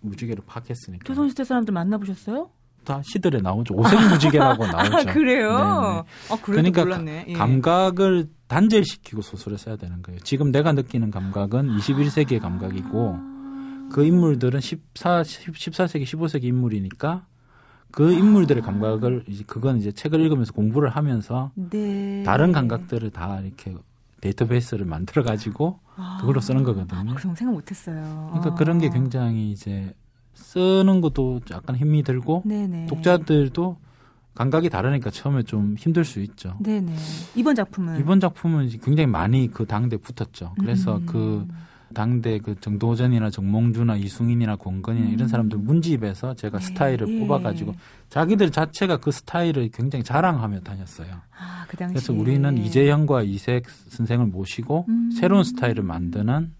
무지개를 파악했으니까. 조선시대 사람들 만나보셨어요? 다 시들에 나오죠. 5색 무지개라고 나오죠. 아, 그래요? 아, 그러니까 몰랐네. 예. 감각을 단절시키고 소설을 써야 되는 거예요. 지금 내가 느끼는 감각은 21세기의 감각이고 그 인물들은 14세기, 15세기 인물이니까 그 인물들의 감각을 이제 그건 이제 책을 읽으면서 공부를 하면서 네. 다른 감각들을 다 이렇게 데이터베이스를 만들어 가지고 그걸로 쓰는 거거든요. 그런 생각 못했어요. 그러니까 그런 게 굉장히 이제 쓰는 것도 약간 힘이 들고 네네. 독자들도 감각이 다르니까 처음에 좀 힘들 수 있죠. 네네. 이번 작품은 굉장히 많이 그 당대 붙었죠. 그래서 그 당대 그 정도전이나 정몽주나 이승인이나 권건이나 이런 사람들 문집에서 제가 네. 스타일을 예. 뽑아가지고 자기들 자체가 그 스타일을 굉장히 자랑하며 다녔어요. 아, 그 당시에. 그래서 우리는 이재현과 이색 선생을 모시고 새로운 스타일을 만드는.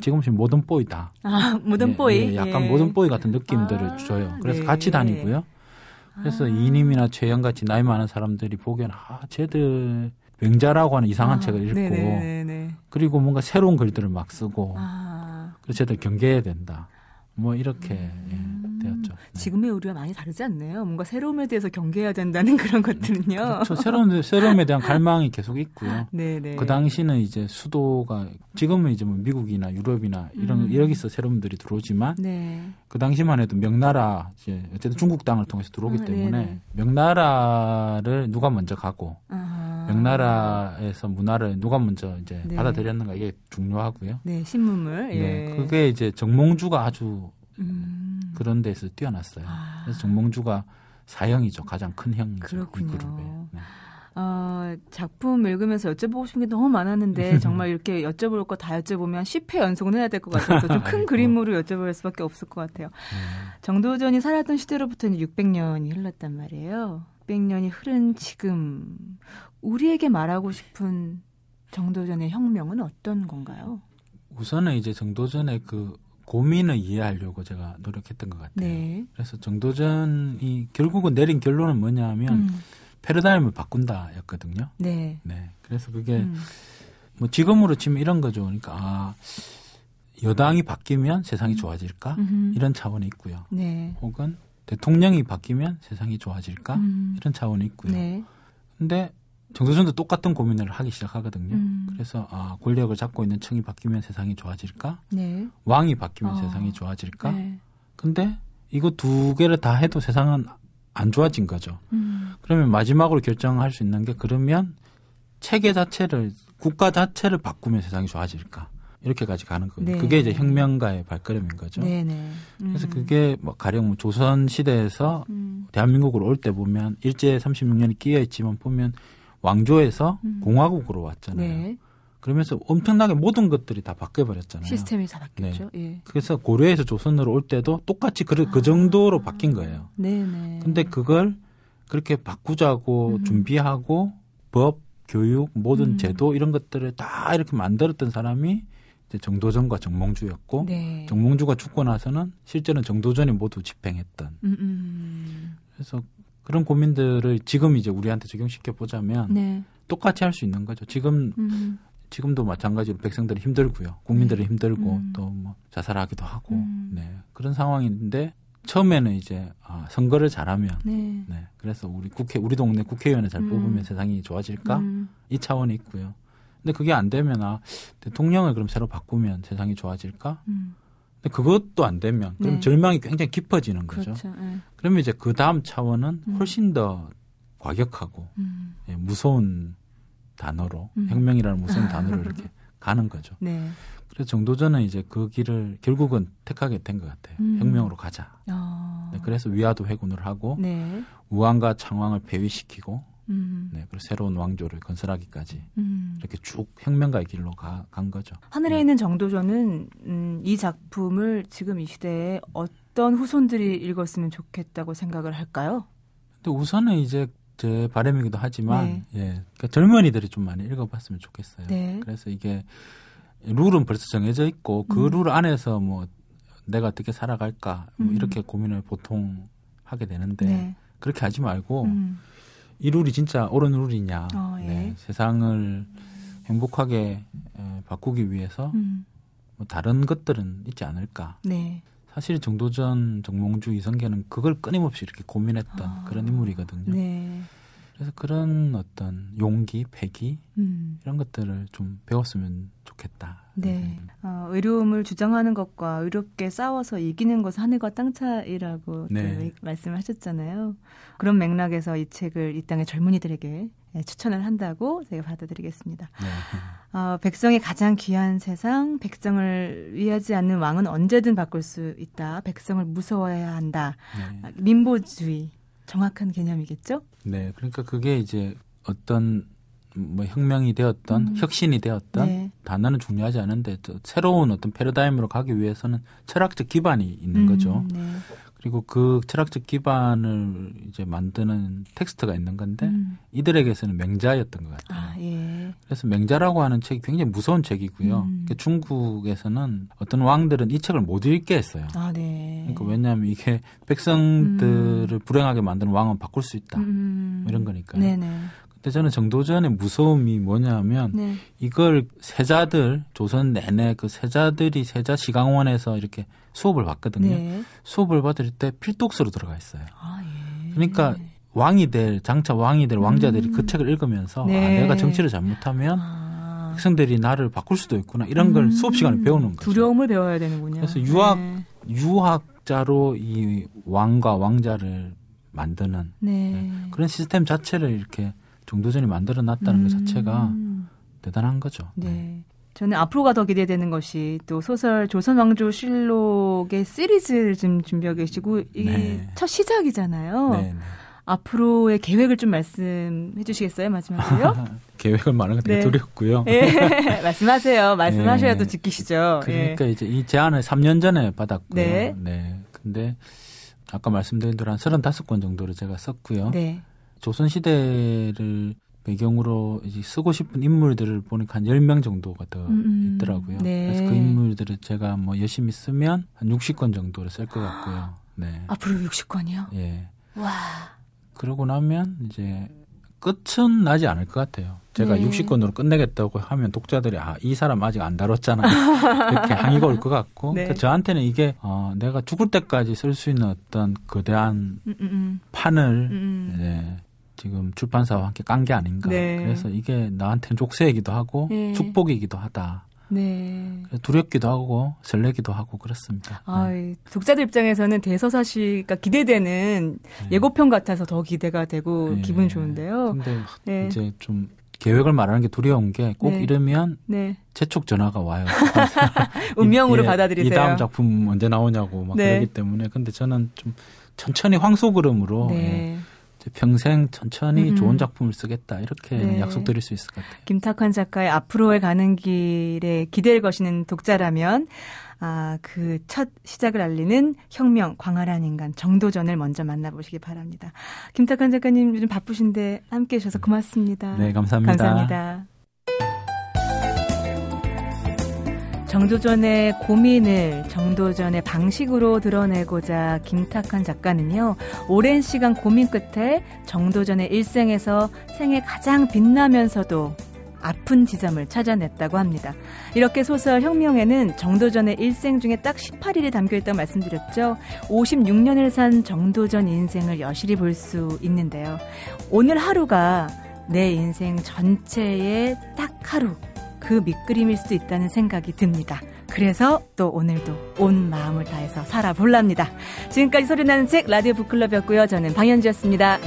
지금 모던보이다. 아, 모던보이? 예, 예, 약간 예. 모던보이 같은 느낌들을 줘요. 그래서 네. 같이 다니고요. 그래서 이님이나 최영같이 나이 많은 사람들이 보기엔 쟤들 맹자라고 하는 이상한 책을 읽고 네네네네. 그리고 뭔가 새로운 글들을 막 쓰고 그래서 쟤들 경계해야 된다. 뭐 이렇게 예, 되었죠. 네. 지금의 우리와 많이 다르지 않나요? 뭔가 새로움에 대해서 경계해야 된다는 그런 것들은요. 그렇죠. 새로움에 대한 갈망이 계속 있고요. 네네. 그 당시는 이제 수도가 지금은 이제 뭐 미국이나 유럽이나 이런 여기서 새로움들이 들어오지만 네. 그 당시만 해도 명나라 이제 어쨌든 중국 땅을 통해서 들어오기 때문에 네네. 명나라를 누가 먼저 가고 명나라에서 문화를 누가 먼저 이제 네. 받아들였는가 이게 중요하고요. 네, 신문물. 예. 네, 그게 이제 정몽주가 아주 그런 데서 뛰어났어요. 그래서 정몽주가 사형이죠. 가장 큰 형이죠. 그렇군요. 이 그룹에. 네. 작품 읽으면서 여쭤보고 싶은 게 너무 많았는데 정말 이렇게 여쭤볼 거 다 여쭤보면 10회 연속은 해야 될 것 같아서 좀 큰 그림으로 여쭤볼 수밖에 없을 것 같아요. 정도전이 살았던 시대로부터 600년이 흘렀단 말이에요. 600년이 흐른 지금 우리에게 말하고 싶은 정도전의 혁명은 어떤 건가요? 우선은 이제 정도전의 그 고민을 이해하려고 제가 노력했던 것 같아요. 네. 그래서 정도전이 결국은 내린 결론은 뭐냐면 패러다임을 바꾼다였거든요. 네. 네. 그래서 그게 뭐 지금으로 치면 이런 거죠. 그러니까 여당이 바뀌면 세상이 좋아질까? 이런 차원이 있고요. 네. 혹은 대통령이 바뀌면 세상이 좋아질까? 이런 차원이 있고요. 네. 근데 정도전도 똑같은 고민을 하기 시작하거든요. 그래서 권력을 잡고 있는 층이 바뀌면 세상이 좋아질까? 네. 왕이 바뀌면 세상이 좋아질까? 네. 근데 이거 두 개를 다 해도 세상은 안 좋아진 거죠. 그러면 마지막으로 결정할 수 있는 게 그러면 체계 자체를 국가 자체를 바꾸면 세상이 좋아질까? 이렇게까지 가는 거거든요. 네. 그게 이제 혁명가의 발걸음인 거죠. 네, 네. 그래서 그게 뭐 가령 조선 시대에서 대한민국으로 올 때 보면 일제 36년이 끼어 있지만 보면 왕조에서 공화국으로 왔잖아요. 네. 그러면서 엄청나게 모든 것들이 다 바뀌어버렸잖아요. 시스템이 다 바뀌었죠. 네. 예. 그래서 고려에서 조선으로 올 때도 똑같이 그 정도로 바뀐 거예요. 네네. 근데 그걸 그렇게 바꾸자고 준비하고 법, 교육, 모든 제도 이런 것들을 다 이렇게 만들었던 사람이 이제 정도전과 정몽주였고 네. 정몽주가 죽고 나서는 실제는 정도전이 모두 집행했던. 그래서 그런 고민들을 지금 이제 우리한테 적용시켜 보자면 네. 똑같이 할 수 있는 거죠. 지금 지금도 마찬가지로 백성들이 힘들고요, 국민들이 힘들고 또 뭐 자살하기도 하고 네. 그런 상황인데 처음에는 이제 선거를 잘하면 네. 그래서 우리 동네 국회의원을 잘 뽑으면 세상이 좋아질까 이 차원이 있고요. 근데 그게 안 되면 대통령을 그럼 새로 바꾸면 세상이 좋아질까? 근데 그것도 안 되면 그럼 네. 절망이 굉장히 깊어지는 거죠. 그렇죠. 네. 그러면 이제 그 다음 차원은 훨씬 더 과격하고 예, 무서운 단어로 혁명이라는 무서운 단어로 이렇게 가는 거죠. 네. 그래서 정도전은 이제 그 길을 결국은 택하게 된 것 같아요. 혁명으로 가자. 네, 그래서 위화도 회군을 하고 네. 우왕과 창왕을 폐위시키고 네, 그리고 새로운 왕조를 건설하기까지 이렇게 쭉 혁명가의 길로 간 거죠. 하늘에 네. 있는 정도전은 이 작품을 지금 이 시대에 어떤 후손들이 읽었으면 좋겠다고 생각을 할까요? 근데 우선은 이제 제 바람이기도 하지만 네. 예, 그러니까 젊은이들이 좀 많이 읽어봤으면 좋겠어요. 네. 그래서 이게 룰은 벌써 정해져 있고 그 룰 안에서 뭐 내가 어떻게 살아갈까 뭐 이렇게 고민을 보통 하게 되는데 네. 그렇게 하지 말고 이 룰이 진짜 옳은 룰이냐 예. 네, 세상을 행복하게 바꾸기 위해서 뭐 다른 것들은 있지 않을까. 네. 사실 정도전, 정몽주, 이성계는 그걸 끊임없이 이렇게 고민했던 그런 인물이거든요. 네. 그래서 그런 어떤 용기, 패기 이런 것들을 좀 배웠으면 좋겠다. 네, 의로움을 주장하는 것과 의롭게 싸워서 이기는 것은 하늘과 땅 차이라고 네. 말씀하셨잖아요. 그런 맥락에서 이 책을 이 땅의 젊은이들에게 추천을 한다고 제가 받아드리겠습니다. 네. 백성의 가장 귀한 세상, 백성을 위하지 않는 왕은 언제든 바꿀 수 있다. 백성을 무서워해야 한다. 네. 민보주의. 정확한 개념이겠죠? 네, 그러니까 그게 이제 어떤 뭐 혁명이 되었던 혁신이 되었던 네. 단어는 중요하지 않은데 또 새로운 어떤 패러다임으로 가기 위해서는 철학적 기반이 있는 거죠. 네. 그리고 그 철학적 기반을 이제 만드는 텍스트가 있는 건데 이들에게서는 맹자였던 것 같아요. 아, 예. 그래서 맹자라고 하는 책이 굉장히 무서운 책이고요. 그러니까 중국에서는 어떤 왕들은 이 책을 못 읽게 했어요. 아, 네. 그러니까 왜냐하면 이게 백성들을 불행하게 만드는 왕은 바꿀 수 있다. 이런 거니까요. 네네. 근데 저는 정도전의 무서움이 뭐냐면 네. 이걸 세자들 조선 내내 그 세자들이 세자 시강원에서 이렇게 수업을 받거든요. 네. 수업을 받을 때 필독서로 들어가 있어요. 아, 예. 그러니까 왕이 될 장차 왕이 될 왕자들이 그 책을 읽으면서 네. 내가 정치를 잘못하면 학생들이 나를 바꿀 수도 있구나 이런 걸 수업 시간에 배우는 거죠. 두려움을 배워야 되는군요. 그래서 유학자로 이 왕과 왕자를 만드는 네. 네. 그런 시스템 자체를 이렇게 정도전이 만들어놨다는 것 자체가 대단한 거죠. 네. 네. 저는 앞으로가 더 기대되는 것이 또 소설 조선왕조실록의 시리즈를 지금 준비하고 계시고 이게 네. 첫 시작이잖아요. 네. 앞으로의 계획을 좀 말씀해 주시겠어요? 마지막으로요. 계획을 말하는 게 되게 두렵고요. 네. 말씀하세요. 말씀하셔야 또 네. 지키시죠. 그러니까 네. 이제 이 제안을 3년 전에 받았고요. 네. 네. 근데 아까 말씀드린 대로 한 35권 정도를 제가 썼고요. 네. 조선시대를 배경으로 이제 쓰고 싶은 인물들을 보니까 한 10명 정도가 더 있더라고요. 네. 그래서 그 인물들을 제가 뭐 열심히 쓰면 한 60권 정도를 쓸 것 같고요. 네. 앞으로 60권이요? 예. 와. 그러고 나면 이제 끝은 나지 않을 것 같아요. 제가 네. 60권으로 끝내겠다고 하면 독자들이 이 사람 아직 안 다뤘잖아. 이렇게 항의가 올 것 같고. 네. 그러니까 저한테는 이게 내가 죽을 때까지 쓸 수 있는 어떤 거대한 판을 네. 지금 출판사와 함께 깐 게 아닌가. 네. 그래서 이게 나한테는 족쇄이기도 하고 네. 축복이기도 하다. 네. 두렵기도 하고 설레기도 하고 그렇습니다. 아, 네. 독자들 입장에서는 대서사시가 기대되는 네. 예고편 같아서 더 기대가 되고 네. 기분 좋은데요. 근데 네. 이제 좀 계획을 말하는 게 두려운 게 꼭 네. 이러면 네. 재촉 전화가 와요. 운명으로 받아들이세요. 이 다음 작품 언제 나오냐고 막 네. 그러기 때문에. 근데 저는 좀 천천히 황소걸음으로 네. 평생 천천히 좋은 작품을 쓰겠다 이렇게 네. 약속드릴 수 있을 것 같아요. 김탁환 작가의 앞으로의 가는 길에 기대를 거시는 독자라면 아, 그 첫 시작을 알리는 혁명, 광활한 인간, 정도전을 먼저 만나보시기 바랍니다. 김탁환 작가님 요즘 바쁘신데 함께해 주셔서 고맙습니다. 네, 감사합니다. 감사합니다. 정도전의 고민을 정도전의 방식으로 드러내고자 김탁환 작가는요. 오랜 시간 고민 끝에 정도전의 일생에서 생애 가장 빛나면서도 아픈 지점을 찾아냈다고 합니다. 이렇게 소설 혁명에는 정도전의 일생 중에 딱 18일이 담겨있다고 말씀드렸죠. 56년을 산 정도전 인생을 여실히 볼 수 있는데요. 오늘 하루가 내 인생 전체의 딱 하루 그 밑그림일 수도 있다는 생각이 듭니다. 그래서 또 오늘도 온 마음을 다해서 살아볼랍니다. 지금까지 소리나는 책 라디오 북클럽이었고요. 저는 방현주였습니다.